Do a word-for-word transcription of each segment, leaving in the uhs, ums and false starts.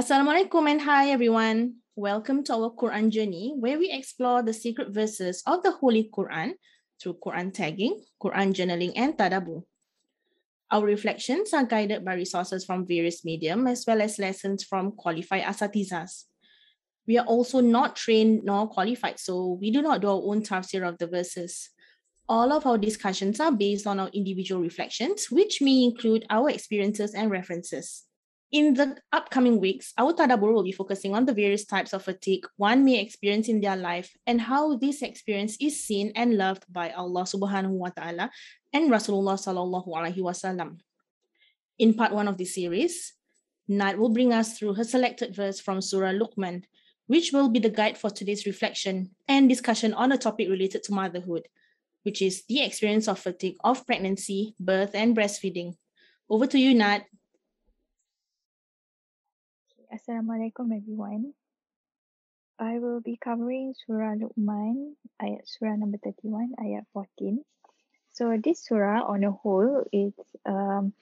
Assalamualaikum and hi everyone. Welcome to our Quran journey where we explore the secret verses of the Holy Quran through Quran tagging, Quran journaling and Tadabu. Our reflections are guided by resources from various mediums as well as lessons from qualified asatizas. We are also not trained nor qualified, so we do not do our own tafsir of the verses. All of our discussions are based on our individual reflections, which may include our experiences and references. In the upcoming weeks, our Tadabur will be focusing on the various types of fatigue one may experience in their life and how this experience is seen and loved by Allah subhanahu wa ta'ala and Rasulullah sallallahu alaihi wasallam. In part one of this series, Nad will bring us through her selected verse from Surah Luqman, which will be the guide for today's reflection and discussion on a topic related to motherhood, which is the experience of fatigue of pregnancy, birth, and breastfeeding. Over to you, Nat. Assalamu alaikum, everyone. I will be covering Surah Luqman, ayat Surah number thirty-one, ayat fourteen. So this Surah on a whole, it's, um,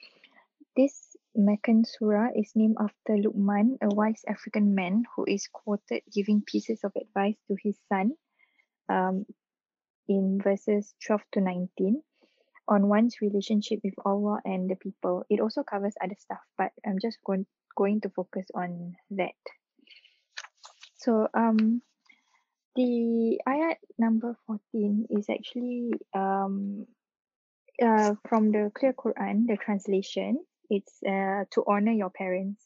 this Meccan Surah is named after Luqman, a wise African man who is quoted giving pieces of advice to his son. Um, in verses twelve to nineteen, on one's relationship with Allah and the people. It also covers other stuff, but I'm just going, going to focus on that. So um, the ayat number fourteen is actually um, uh, from the Clear Quran, the translation. It's uh, to honor your parents.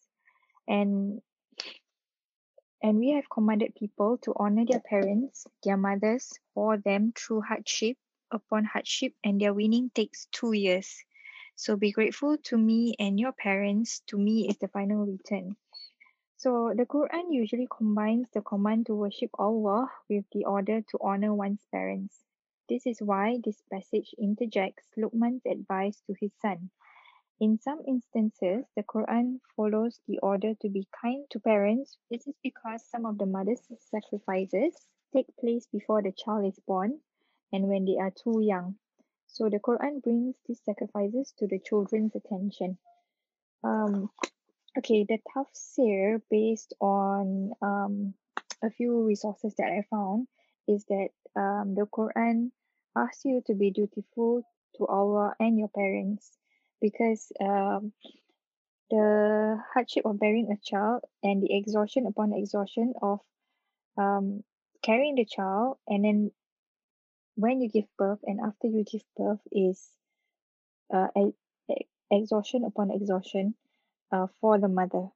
And And we have commanded people to honor their parents, their mothers, for them through hardship upon hardship, and their winning takes two years. So be grateful to me and your parents. To me is the final return. So the Quran usually combines the command to worship Allah with the order to honor one's parents. This is why this passage interjects Luqman's advice to his son. In some instances, the Quran follows the order to be kind to parents. This is because some of the mother's sacrifices take place before the child is born and when they are too young. So the Quran brings these sacrifices to the children's attention. Um, okay, the tafsir based on um, a few resources that I found is that um, the Quran asks you to be dutiful to Allah and your parents, because um, the hardship of bearing a child and the exhaustion upon exhaustion of um, carrying the child, and then when you give birth and after you give birth is uh, exhaustion upon exhaustion uh, for the mother.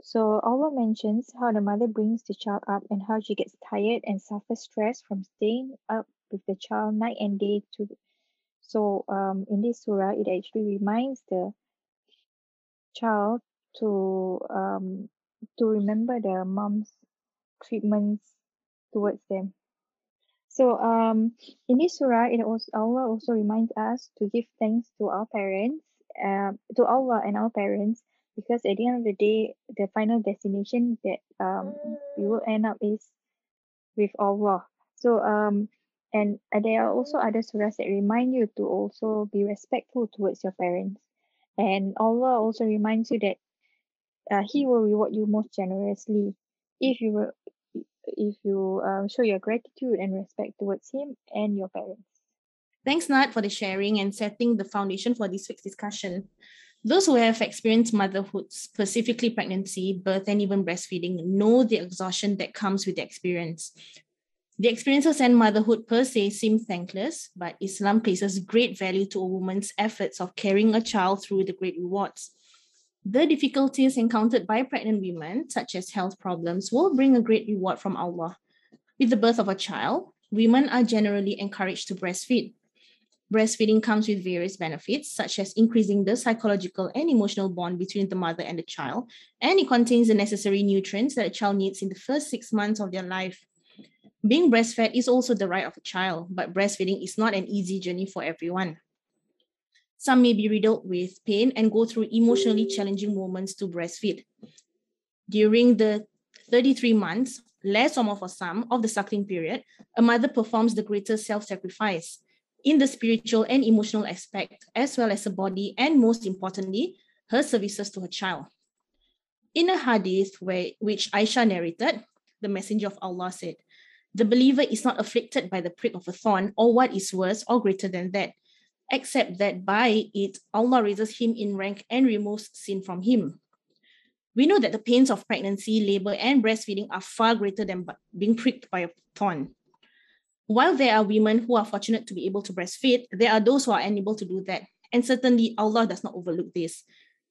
So Allah mentions how the mother brings the child up and how she gets tired and suffers stress from staying up with the child night and day to So um, in this surah, it actually reminds the child to um, to remember the mom's treatments towards them. So um, in this surah, it also, Allah also reminds us to give thanks to our parents, uh, to Allah and our parents, because at the end of the day, the final destination that um, we will end up is with Allah. So um. And there are also other surahs that remind you to also be respectful towards your parents. And Allah also reminds you that uh, He will reward you most generously if you will, if you uh, show your gratitude and respect towards Him and your parents. Thanks, Nad, for the sharing and setting the foundation for this week's discussion. Those who have experienced motherhood, specifically pregnancy, birth, and even breastfeeding, know the exhaustion that comes with the experience. The experiences and motherhood per se seem thankless, but Islam places great value to a woman's efforts of carrying a child through the great rewards. The difficulties encountered by pregnant women, such as health problems, will bring a great reward from Allah. With the birth of a child, women are generally encouraged to breastfeed. Breastfeeding comes with various benefits, such as increasing the psychological and emotional bond between the mother and the child, and it contains the necessary nutrients that a child needs in the first six months of their life. Being breastfed is also the right of a child, but breastfeeding is not an easy journey for everyone. Some may be riddled with pain and go through emotionally challenging moments to breastfeed. During the thirty-three months, less or more for some, of the suckling period, a mother performs the greatest self-sacrifice in the spiritual and emotional aspect, as well as her body and, most importantly, her services to her child. In a hadith where, which Aisha narrated, the Messenger of Allah said, "The believer is not afflicted by the prick of a thorn or what is worse or greater than that, except that by it Allah raises him in rank and removes sin from him." We know that the pains of pregnancy, labor, and breastfeeding are far greater than being pricked by a thorn. While there are women who are fortunate to be able to breastfeed, there are those who are unable to do that. And certainly Allah does not overlook this.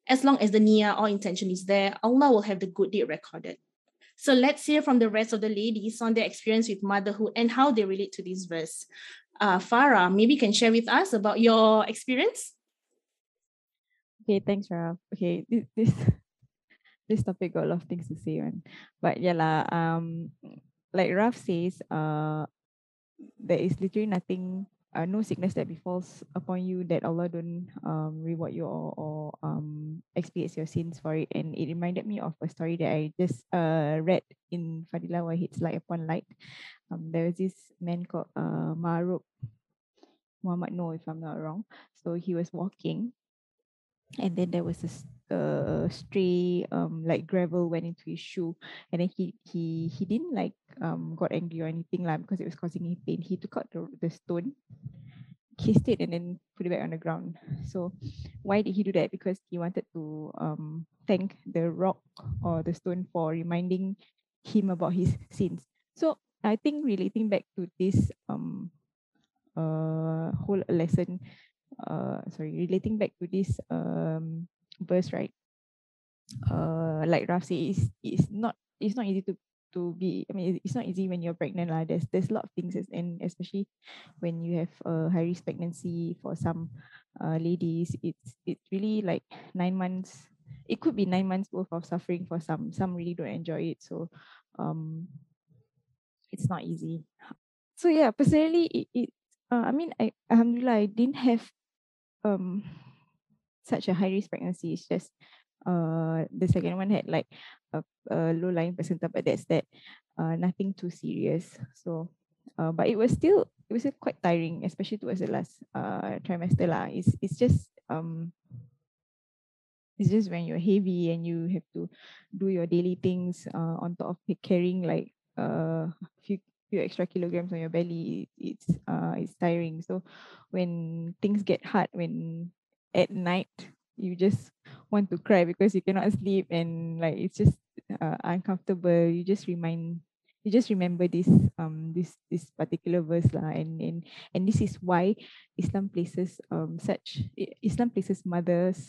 As long as the niyyah or intention is there, Allah will have the good deed recorded. So let's hear from the rest of the ladies on their experience with motherhood and how they relate to this verse. Uh, Farah, maybe you can share with us about your experience. Okay, thanks, Farah. Okay, this, this this topic got a lot of things to say, right? But yeah, la, um, like Raf says, uh, there is literally nothing, uh, no sickness that befalls upon you that Allah don't um, reward you or, or um, expiate your sins for it. And it reminded me of a story that I just uh, read in Fadila Wahid's Light Upon Light. Um, there was this man called uh, Marub, Muhammad, no, if I'm not wrong. So he was walking, and then there was this uh, stray um, like gravel went into his shoe, and then he he he didn't like um got angry or anything like, because it was causing him pain. He took out the, the stone, kissed it, and then put it back on the ground. So why did he do that? Because he wanted to um thank the rock or the stone for reminding him about his sins. So I think relating back to this um uh whole lesson, uh sorry relating back to this um verse, right, uh like Raf said, it's, it's not it's not easy to to be, I mean, it's not easy when you're pregnant lah. there's there's a lot of things, and especially when you have a high risk pregnancy for some uh ladies, it's it's really like nine months, it could be nine months worth of suffering for some some really don't enjoy it. So um it's not easy. So yeah, personally, it, it uh, I mean, I alhamdulillah, I didn't have um such a high risk pregnancy. It's just uh the second one had like a, a low lying placenta, but that's that. Uh, nothing too serious. So, uh, but it was still it was still quite tiring, especially towards the last uh trimester lah. It's it's just um. It's just when you're heavy and you have to do your daily things uh, on top of carrying like uh few few extra kilograms on your belly. It, it's uh it's tiring. So when things get hard, when at night you just want to cry because you cannot sleep, and like it's just uh, uncomfortable. You just remind, you just remember this um this this particular verse lah, and and and this is why Islam places um such Islam places mothers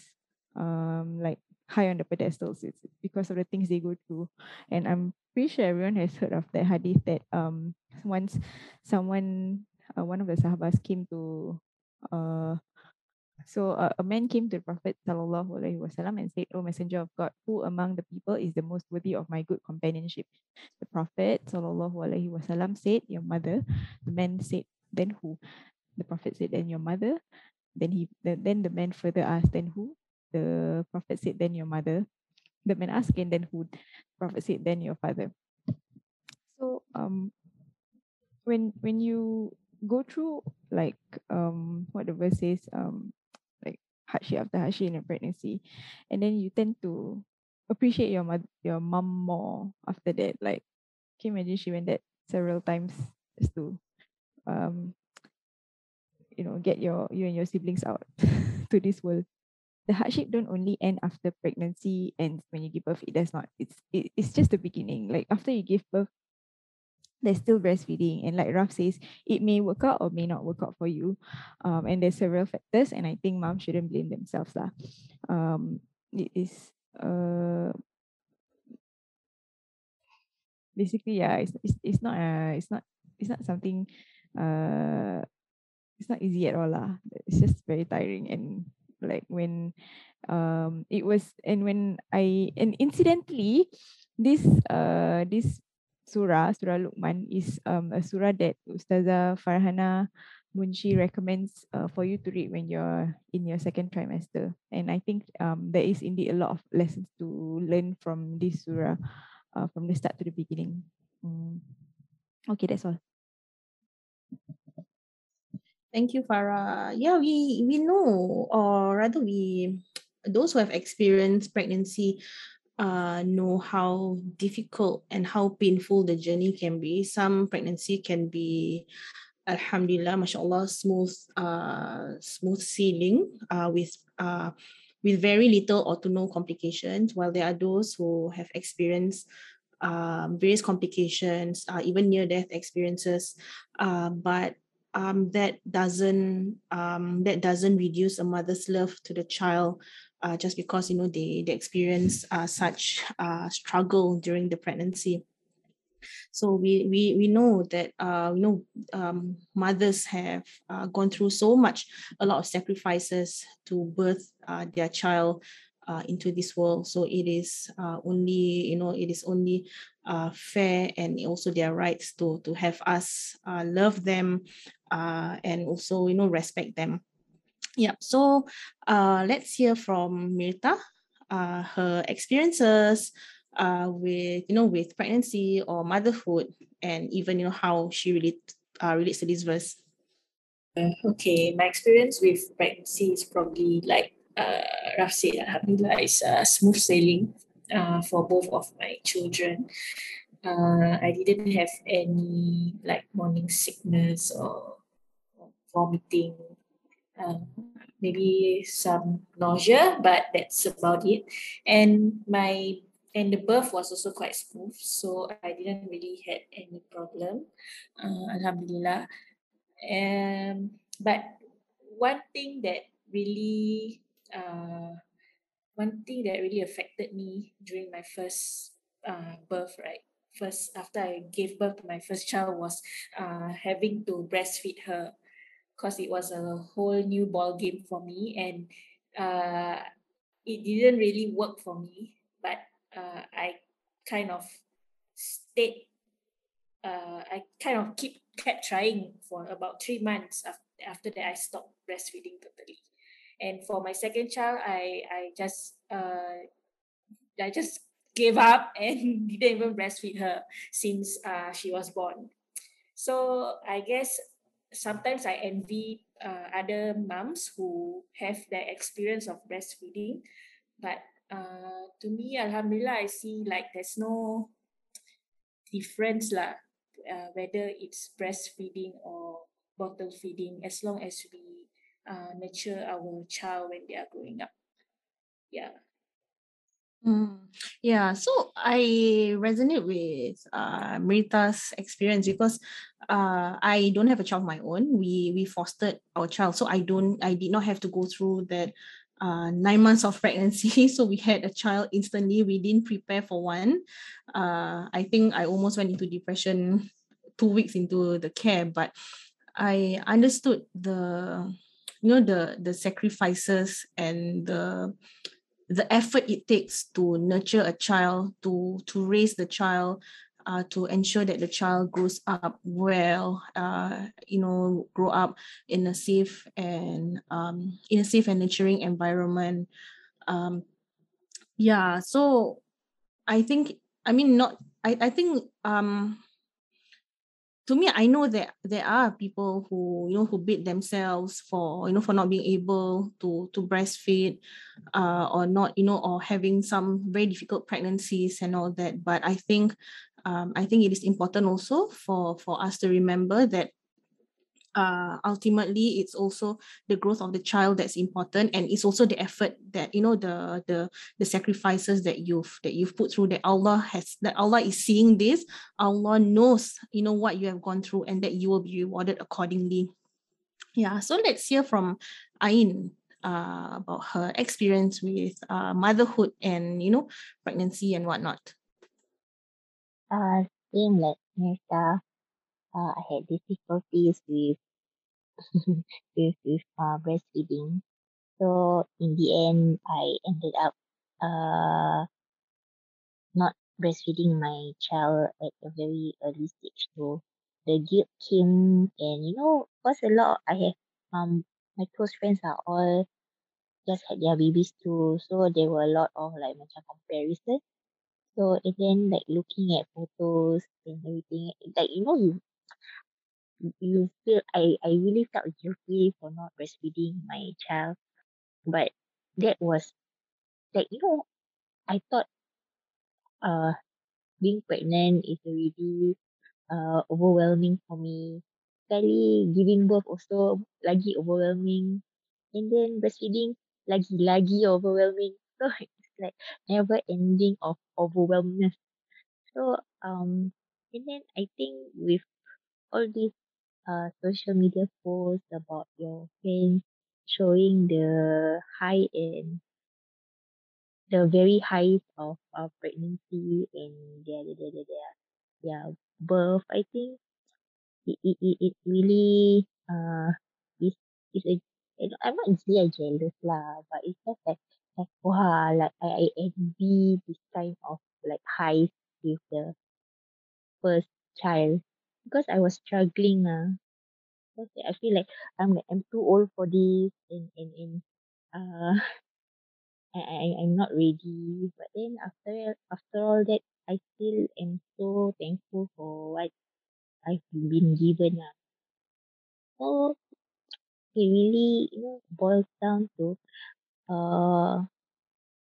um like high on the pedestals. It's because of the things they go through, and I'm pretty sure everyone has heard of the hadith that um once someone uh, one of the Sahabas came to uh. So uh, a man came to the Prophet sallallahu alaihi wasallam and said, "O Messenger of God, who among the people is the most worthy of my good companionship?" The Prophet sallallahu alaihi wasallam said, "Your mother." The man said, "Then who?" The Prophet said, "Then your mother." Then he then the man further asked, "Then who?" The Prophet said, "Then your mother." The man asked again, "Then who?" The Prophet said, "Then your father." So um, when when you go through like um what the verse says um. hardship after hardship in a pregnancy, and then you tend to appreciate your mother, your mom more after that. Like, can you imagine she went that several times just to, um, you know, get your you and your siblings out to this world. The hardship don't only end after pregnancy and when you give birth. It does not. It's it, it's just the beginning. Like after you give birth, there's still breastfeeding, and like Raf says, it may work out or may not work out for you, um, and there's several factors, and I think mom shouldn't blame themselves lah. Um, it is uh, basically yeah, it's, it's it's not uh it's not it's not something uh it's not easy at all lah. It's just very tiring, and like when um it was and when I and incidentally this uh this. Surah, Surah Luqman is um, a surah that Ustazah Farhana Munshi recommends uh, for you to read when you're in your second trimester. And I think um, there is indeed a lot of lessons to learn from this surah uh, from the start to the beginning. Mm. Okay, that's all. Thank you, Farah. Yeah, we, we know, or rather we, those who have experienced pregnancy, uh, know how difficult and how painful the journey can be. Some pregnancy can be, alhamdulillah, mashallah, smooth, uh, smooth sailing uh, with uh, with very little or to no complications, while there are those who have experienced um, various complications, uh, even near-death experiences, uh, but um, that doesn't um, that doesn't reduce a mother's love to the child uh, just because, you know, they, they experience uh, such uh, struggle during the pregnancy. So we we we know that uh you know um mothers have uh, gone through so much, a lot of sacrifices to birth uh, their child uh, into this world. So it is uh, only you know it is only uh, fair, and also their rights to to have us uh, love them uh, and also you know respect them. Yeah. So uh, let's hear from Mirta, uh, her experiences Uh, with you know with pregnancy or motherhood, and even you know how she relate uh, relates to this verse. Okay, my experience with pregnancy is probably like uh, Raf said, alhamdulillah, it's uh, smooth sailing uh, for both of my children. Uh, I didn't have any like morning sickness or vomiting. Uh, maybe some nausea, but that's about it. And my And the birth was also quite smooth, so I didn't really had any problem, uh, alhamdulillah. Um, but one thing that really, uh, one thing that really affected me during my first uh, birth, right? First, after I gave birth to my first child, was uh, having to breastfeed her, because it was a whole new ball game for me, and uh, it didn't really work for me, but Uh, I kind of stayed, uh, I kind of keep, kept trying for about three months after, after that I stopped breastfeeding totally. And for my second child, I, I just uh, I just gave up and didn't even breastfeed her since uh, she was born. So I guess sometimes I envy uh, other moms who have the experience of breastfeeding, but Uh, to me, alhamdulillah, I see like there's no difference lah, uh, whether it's breastfeeding or bottle feeding, as long as we uh, nurture our child when they are growing up. Yeah. Mm, yeah, so I resonate with uh, Mirta's experience because uh, I don't have a child of my own. We we fostered our child, so I don't I did not have to go through that Uh, nine months of pregnancy. So we had a child instantly. We didn't prepare for one. Uh, I think I almost went into depression two weeks into the care, but I understood the, you know, the, the sacrifices and the, the effort it takes to nurture a child, to, to raise the child, Uh, to ensure that the child grows up well, uh, you know, grow up in a safe and um, in a safe and nurturing environment. Um, yeah, so I think, I mean, not, I, I think, um, to me, I know that there are people who, you know, who beat themselves for, you know, for not being able to, to breastfeed uh, or not, you know, or having some very difficult pregnancies and all that. But I think, Um, I think it is important also for, for us to remember that uh, ultimately it's also the growth of the child that's important, and it's also the effort that you know the the the sacrifices that you've that you've put through, that Allah has that Allah is seeing this. Allah knows you know what you have gone through, and that you will be rewarded accordingly. Yeah, so let's hear from Ayn uh, about her experience with uh, motherhood and you know pregnancy and whatnot. Uh, same like Mirta, uh, I had difficulties with with, with uh, breastfeeding. So in the end, I ended up uh not breastfeeding my child at a very early stage. So the guilt came, and you know, because a lot I have um my close friends are all just had their babies too. So there were a lot of like macam comparison. So, and then, like, looking at photos and everything, like, you know, you you feel, I, I really felt guilty for not breastfeeding my child. But that was, like, you know, I thought uh, being pregnant is already uh, overwhelming for me. Sekali giving birth also lagi overwhelming. And then breastfeeding lagi-lagi overwhelming. So it's like never ending of overwhelmness. So um, and then I think with all these uh social media posts about your friends showing the high end, the very highs of uh, pregnancy and their, their, their, their, their birth, I think it, it, it, it really, uh, is, is a, I'm not really a jealous lah, but it's just like, like wow, like I, I envy this kind of like highs with the first child, because I was struggling lah. Because I feel like I'm, I'm too old for this, and, and, and, uh, I, I I'm not ready. But then after after all that, I still am so thankful for what I've been given lah. So it really, you know, boils down to uh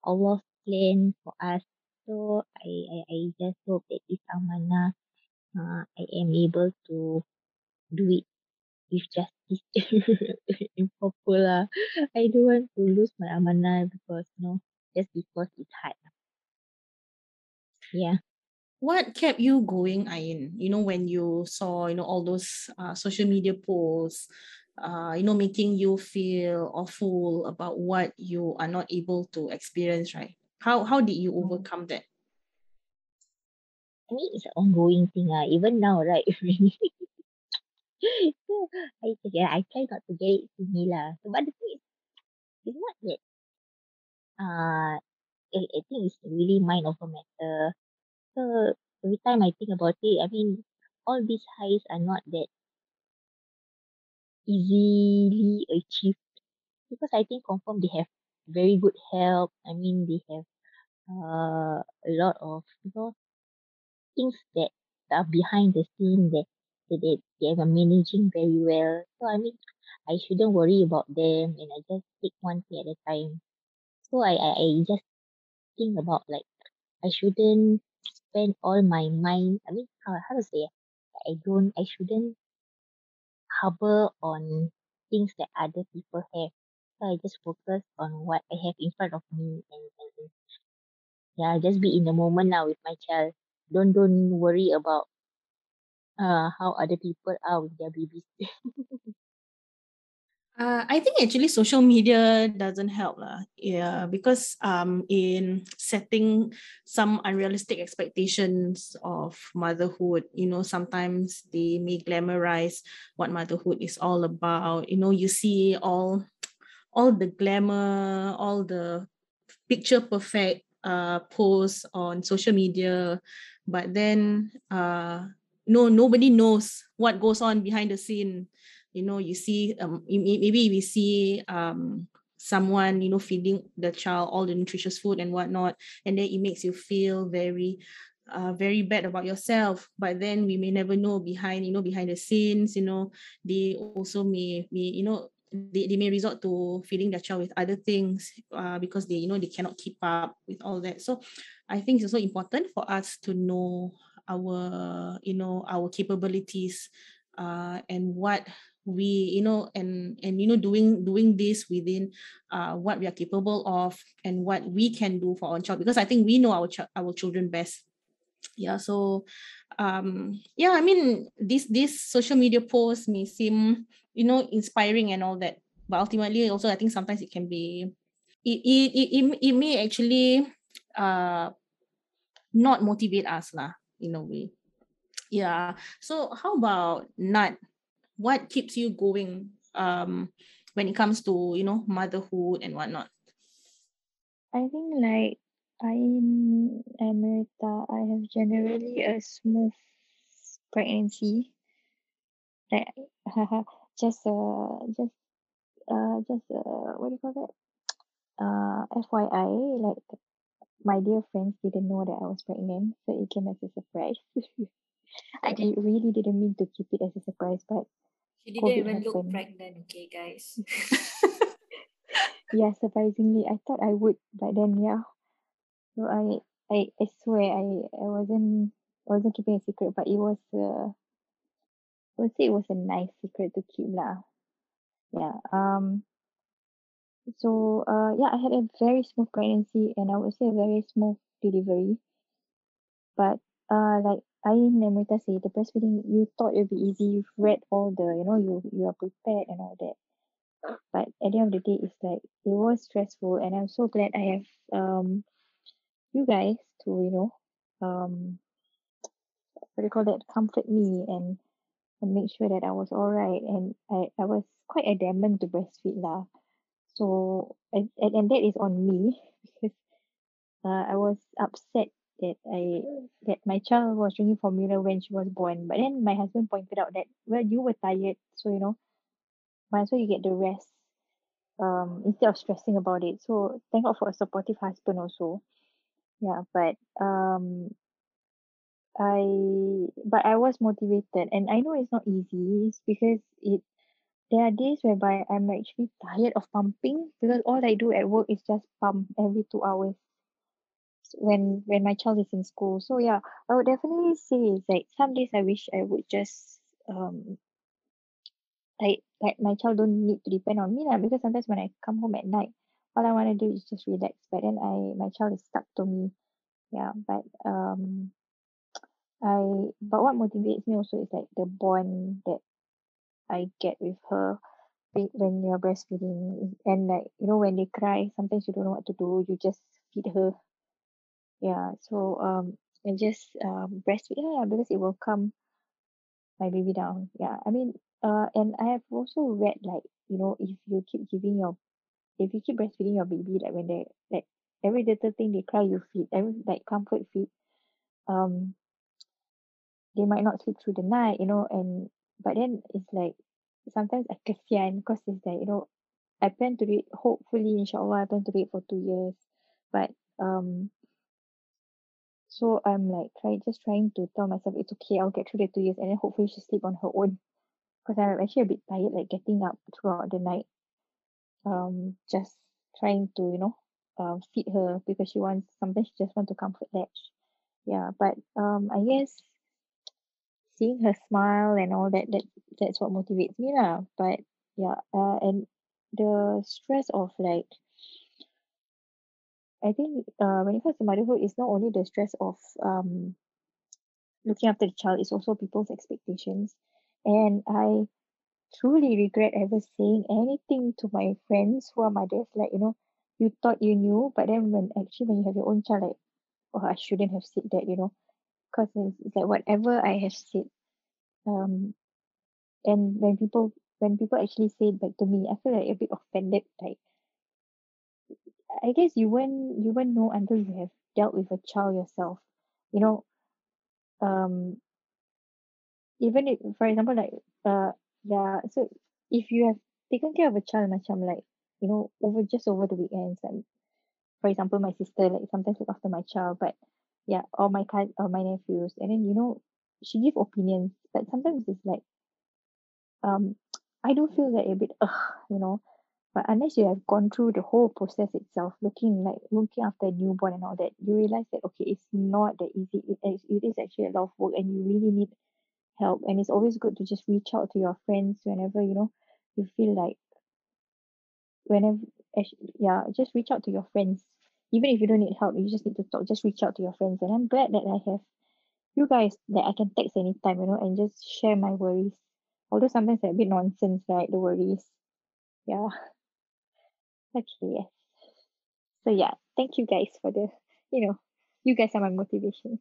Allah's plan for us. So I, I, I just hope that this amanah, uh, I am able to do it with justice and proper lah. I don't want to lose my amanah because you know, just because it's hard. Yeah. What kept you going, Ayn? You know, when you saw, you know, all those uh, social media posts, uh, you know, making you feel awful about what you are not able to experience, right? How how did you overcome that? I mean, it's an ongoing thing, uh, even now, right? So I yeah, I try not to get it to me lah. So, but the thing is, it's not that. Uh, I, I think it's really mind over matter. So every time I think about it, I mean, all these highs are not that easily achieved because I think confirm they have very good help. I mean, they have uh a lot of you know things that, that are behind the scene that. They, they are managing very well. So, I mean, I shouldn't worry about them and I just take one thing at a time. So, I, I, I just think about like, I shouldn't spend all my mind, I mean, how, how to say, I don't, I shouldn't harbor on things that other people have. So, I just focus on what I have in front of me and, and, and yeah, just be in the moment now with my child. Don't, don't worry about Uh, how other people are with their babies. uh, I think actually social media doesn't help lah. Yeah, because um, in setting some unrealistic expectations of motherhood, you know, sometimes they may glamorize what motherhood is all about. You know, you see all, all the glamour, all the picture perfect uh, posts on social media, but then uh. No, nobody knows what goes on behind the scene. You know, you see, um, maybe we see um, someone, you know, feeding the child all the nutritious food and whatnot, and then it makes you feel very, uh, very bad about yourself. But then we may never know behind, you know, behind the scenes. You know, they also may, may you know, they, they may resort to feeding their child with other things uh, because they, you know, they cannot keep up with all that. So, I think it's also important for us to know our, you know, our capabilities, uh, and what we, you know, and, and, you know, doing, doing this within, uh, what we are capable of and what we can do for our child, because I think we know our, ch- our children best. Yeah. So, um, yeah, I mean, this, this social media posts may seem, you know, inspiring and all that, but ultimately also, I think sometimes it can be, it, it, it, it may actually, uh, not motivate us lah. In a way. Yeah. So how about Nad? What keeps you going um when it comes to, you know, motherhood and whatnot? I think like I and Mirta, I have generally a smooth pregnancy. Like just uh just uh just uh what do you call that? Uh F Y I, like my dear friends didn't know that I was pregnant, so it came as a surprise. I did, really didn't mean to keep it as a surprise, but she didn't COVID even happened. Look pregnant, okay, guys? Yeah, surprisingly, I thought I would, but then yeah, so I I, I swear I, I wasn't I wasn't keeping a secret, but it was uh, I would say it was a nice secret to keep lah. Yeah. Um. So uh yeah, I had a very smooth pregnancy, and I would say a very smooth delivery. But uh like Ayn and Mirta say, the breastfeeding, you thought it'd be easy, you've read all the, you know, you you are prepared and all that. But at the end of the day, it's like it was stressful, and I'm so glad I have um you guys to, you know, um what do you call that, comfort me and, and make sure that I was alright, and I, I was quite adamant to breastfeed lah. So and, and and that is on me, because uh, I was upset that I that my child was drinking formula when she was born. But then my husband pointed out that, well, you were tired, so you know, might as well you get the rest, um, instead of stressing about it. So thank God for a supportive husband also. Yeah, but um, I but I was motivated, and I know it's not easy. It's because it there are days whereby I'm actually tired of pumping, because all I do at work is just pump every two hours when when my child is in school. So yeah, I would definitely say it's like some days I wish I would just um like like my child don't need to depend on me lah, because sometimes when I come home at night, all I want to do is just relax. But then I my child is stuck to me. Yeah, but um I but what motivates me also is like the bond that I get with her with- when you're breastfeeding, and like you know when they cry, sometimes you don't know what to do. You just feed her. Yeah, so um, and just um breastfeed her lah, because it will calm my baby down. Yeah, I mean uh, and I have also read like you know if you keep giving your if you keep breastfeeding your baby, like when they like every little thing they cry, you feed every like comfort feed. Um, They might not sleep through the night, you know, and but then it's like sometimes I kesian, because it's like you know I plan to do it, hopefully inshallah I plan to do it for two years, but um so I'm like trying just trying to tell myself it's okay, I'll get through the two years, and then hopefully she sleep on her own, because I'm actually a bit tired, like getting up throughout the night, um just trying to you know um feed her, because she wants sometimes she just want to comfort latch. Yeah, but um I guess seeing her smile and all that, that that's what motivates me lah. But yeah, uh, and the stress of like I think uh when it comes to motherhood, it's not only the stress of um looking after the child, it's also people's expectations. And I truly regret ever saying anything to my friends who are mothers, like you know, you thought you knew, but then when actually when you have your own child, like oh, I shouldn't have said that, you know. Because it's, it's like whatever I have said, um, and when people when people actually say it back to me, I feel like a bit offended. Like, I guess you won't you won't know until you have dealt with a child yourself. You know, um, even if, for example, like uh, yeah, so if you have taken care of a child, macam like you know, over just over the weekends, like for example, my sister like sometimes look after my child, but. Yeah, or my card, or my nephews, and then you know, she give opinions, but sometimes it's like, um, I do feel that a bit, ugh, you know, but unless you have gone through the whole process itself, looking like looking after a newborn and all that, you realize that okay, it's not that easy. It is it is actually a lot of work, and you really need help. And it's always good to just reach out to your friends whenever you know you feel like, whenever, yeah, just reach out to your friends. Even if you don't need help, you just need to talk, just reach out to your friends. And I'm glad that I have you guys that I can text anytime, you know, and just share my worries. Although sometimes they're a bit nonsense, right? The worries. Yeah. Okay, yes. So yeah, thank you guys for the, you know, you guys are my motivation.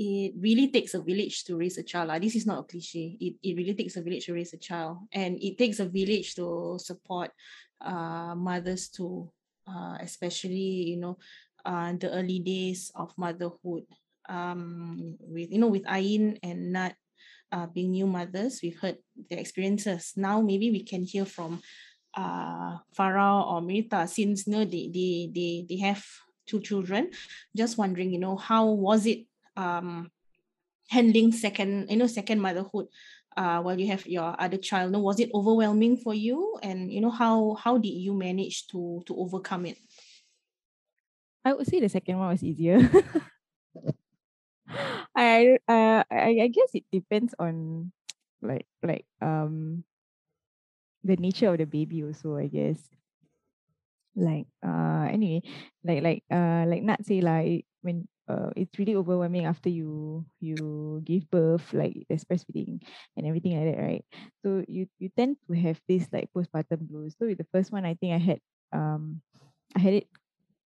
It really takes a village to raise a child. Like, this is not a cliche. It, it really takes a village to raise a child. And it takes a village to support uh, mothers too. Uh, especially you know uh, the early days of motherhood, um, with you know with Ayn and Nat uh, being new mothers, we've heard their experiences. Now maybe we can hear from uh, Farah or Mirta, since you know, they, they, they, they have two children. Just wondering, you know, how was it um, handling second you know second motherhood uh, while you have your other child? No, was it overwhelming for you? And you know, how how did you manage to to overcome it? I would say the second one was easier. I uh I, I guess it depends on like like um the nature of the baby also, I guess. Like uh anyway, like like uh like Nat say lah, it, when uh it's really overwhelming after you you give birth, like there's breastfeeding and everything like that, right? So you you tend to have this like postpartum blues. So with the first one, I think I had um I had it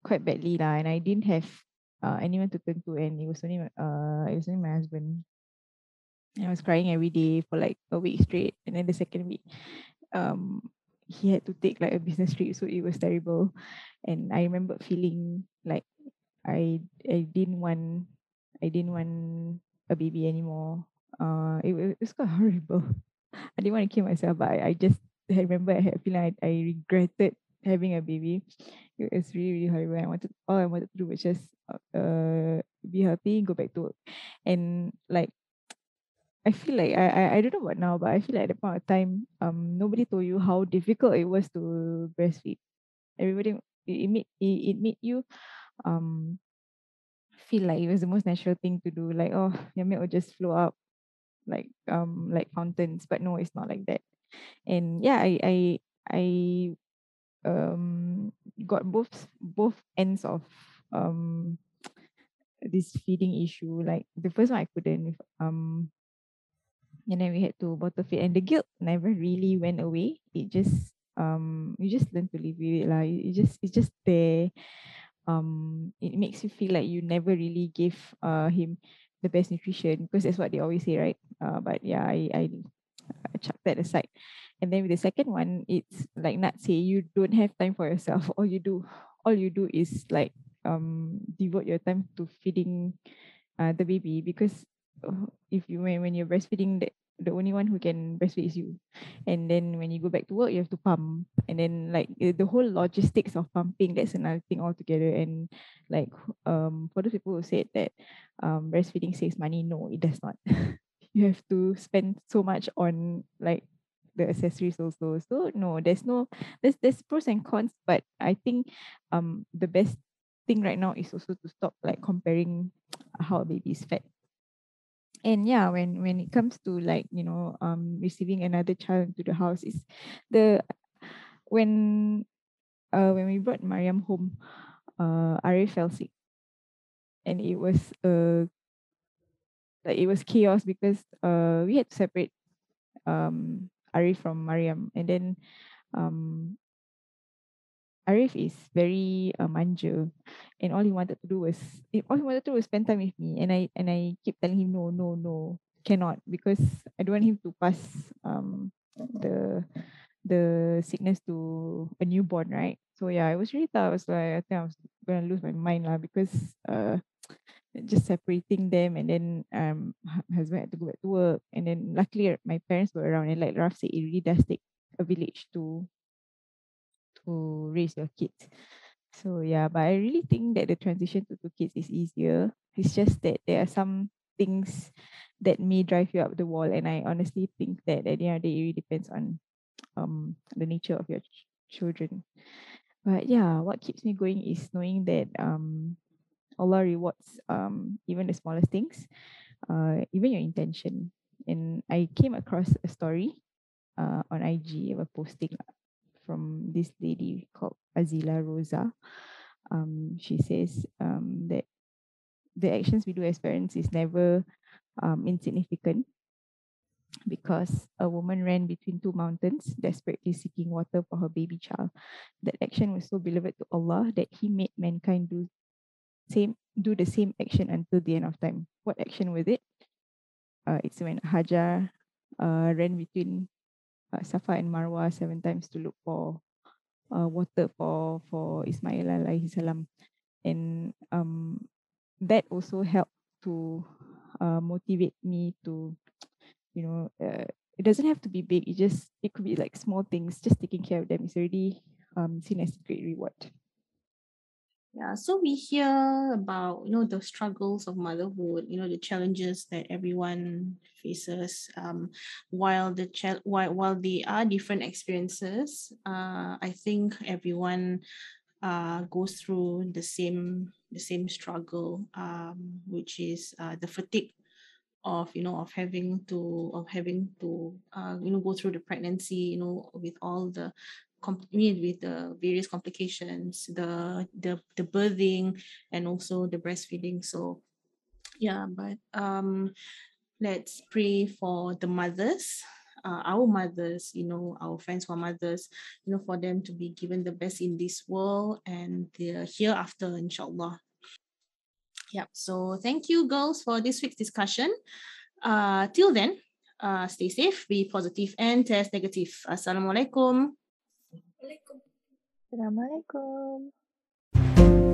quite badly lah, and I didn't have uh anyone to turn to, and it was only uh it was only my husband. And I was crying every day for like a week straight, and then the second week, um. he had to take like a business trip, so it was terrible. And I remember feeling like I I didn't want I didn't want a baby anymore. Uh, it, it was quite horrible. I didn't want to kill myself, but I, I just I remember I had feeling like I, I regretted having a baby. It was really really horrible. I wanted all I wanted to do was just uh be healthy, go back to work, and like. I feel like I, I I don't know about now, but I feel like at the point of time, um, nobody told you how difficult it was to breastfeed. Everybody, it, it made it, it made you, um, feel like it was the most natural thing to do. Like, oh, your milk will just flow up, like um, like fountains. But no, it's not like that. And yeah, I I I, um, got both both ends of um, this feeding issue. Like the first one, I couldn't um. And then we had to bottle feed, and the guilt never really went away. It just um you just learn to live with it, like it just it's just there. Um it makes you feel like you never really gave uh him the best nutrition, because that's what they always say, right? Uh but yeah, I I, I chucked that aside. And then with the second one, it's like Nat say, you don't have time for yourself. All you do all you do is like um devote your time to feeding uh the baby, because if you when, when you're breastfeeding, the, the only one who can breastfeed is you. And then when you go back to work, you have to pump, and then like the whole logistics of pumping, that's another thing altogether. And like um for those people who said that um breastfeeding saves money, no, it does not. You have to spend so much on like the accessories also, so no, there's no there's there's pros and cons. But I think um the best thing right now is also to stop like comparing how a baby is fed. And yeah, when, when it comes to like, you know, um, receiving another child into the house, is the when uh, when we brought Mariam home, uh, Arif fell sick, and it was uh, like it was chaos, because uh, we had to separate um, Arif from Mariam. And then um, Arif is very uh, manja, and all he wanted to do was all he wanted to do was spend time with me, and I and I keep telling him no no no cannot, because I don't want him to pass um the the sickness to a newborn, right? So yeah, I was really tough. I was like, I think I was gonna lose my mind lah, because uh just separating them, and then um husband had to go back to work, and then luckily my parents were around, and like Raf said, it really does take a village to. to raise your kids. So yeah, but I really think that the transition to two kids is easier. It's just that there are some things that may drive you up the wall, and I honestly think that at the end of the day, it really depends on um the nature of your ch- children. But yeah, what keeps me going is knowing that um Allah rewards um even the smallest things, uh even your intention. And I came across a story uh on I G of a posting from this lady called Azila Rosa. Um, she says um, that the actions we do as parents is never um, insignificant, because a woman ran between two mountains, desperately seeking water for her baby child. That action was so beloved to Allah that He made mankind do same do the same action until the end of time. What action was it? Uh, it's when Hajar uh, ran between Uh, Safa and Marwah seven times to look for uh, water for for Ismail alayhi salam, and um, that also helped to uh, motivate me to, you know, uh, it doesn't have to be big. It just it could be like small things. Just taking care of them is already um, seen as a great reward. Yeah, so we hear about, you know, the struggles of motherhood, you know, the challenges that everyone faces. Um, while the ch- while while they are different experiences, uh, I think everyone uh, goes through the same the same struggle, um, which is uh, the fatigue of you know of having to of having to uh, you know go through the pregnancy, you know, with all the com- with the various complications, the the the birthing, and also the breastfeeding. So yeah, but um, let's pray for the mothers. Uh, our mothers, you know, our friends who are mothers, you know, for them to be given the best in this world and the hereafter, inshallah. Yep. So thank you, girls, for this week's discussion. Uh, till then, uh, stay safe, be positive, and test negative. Assalamualaikum. Assalamualaikum. Assalamualaikum.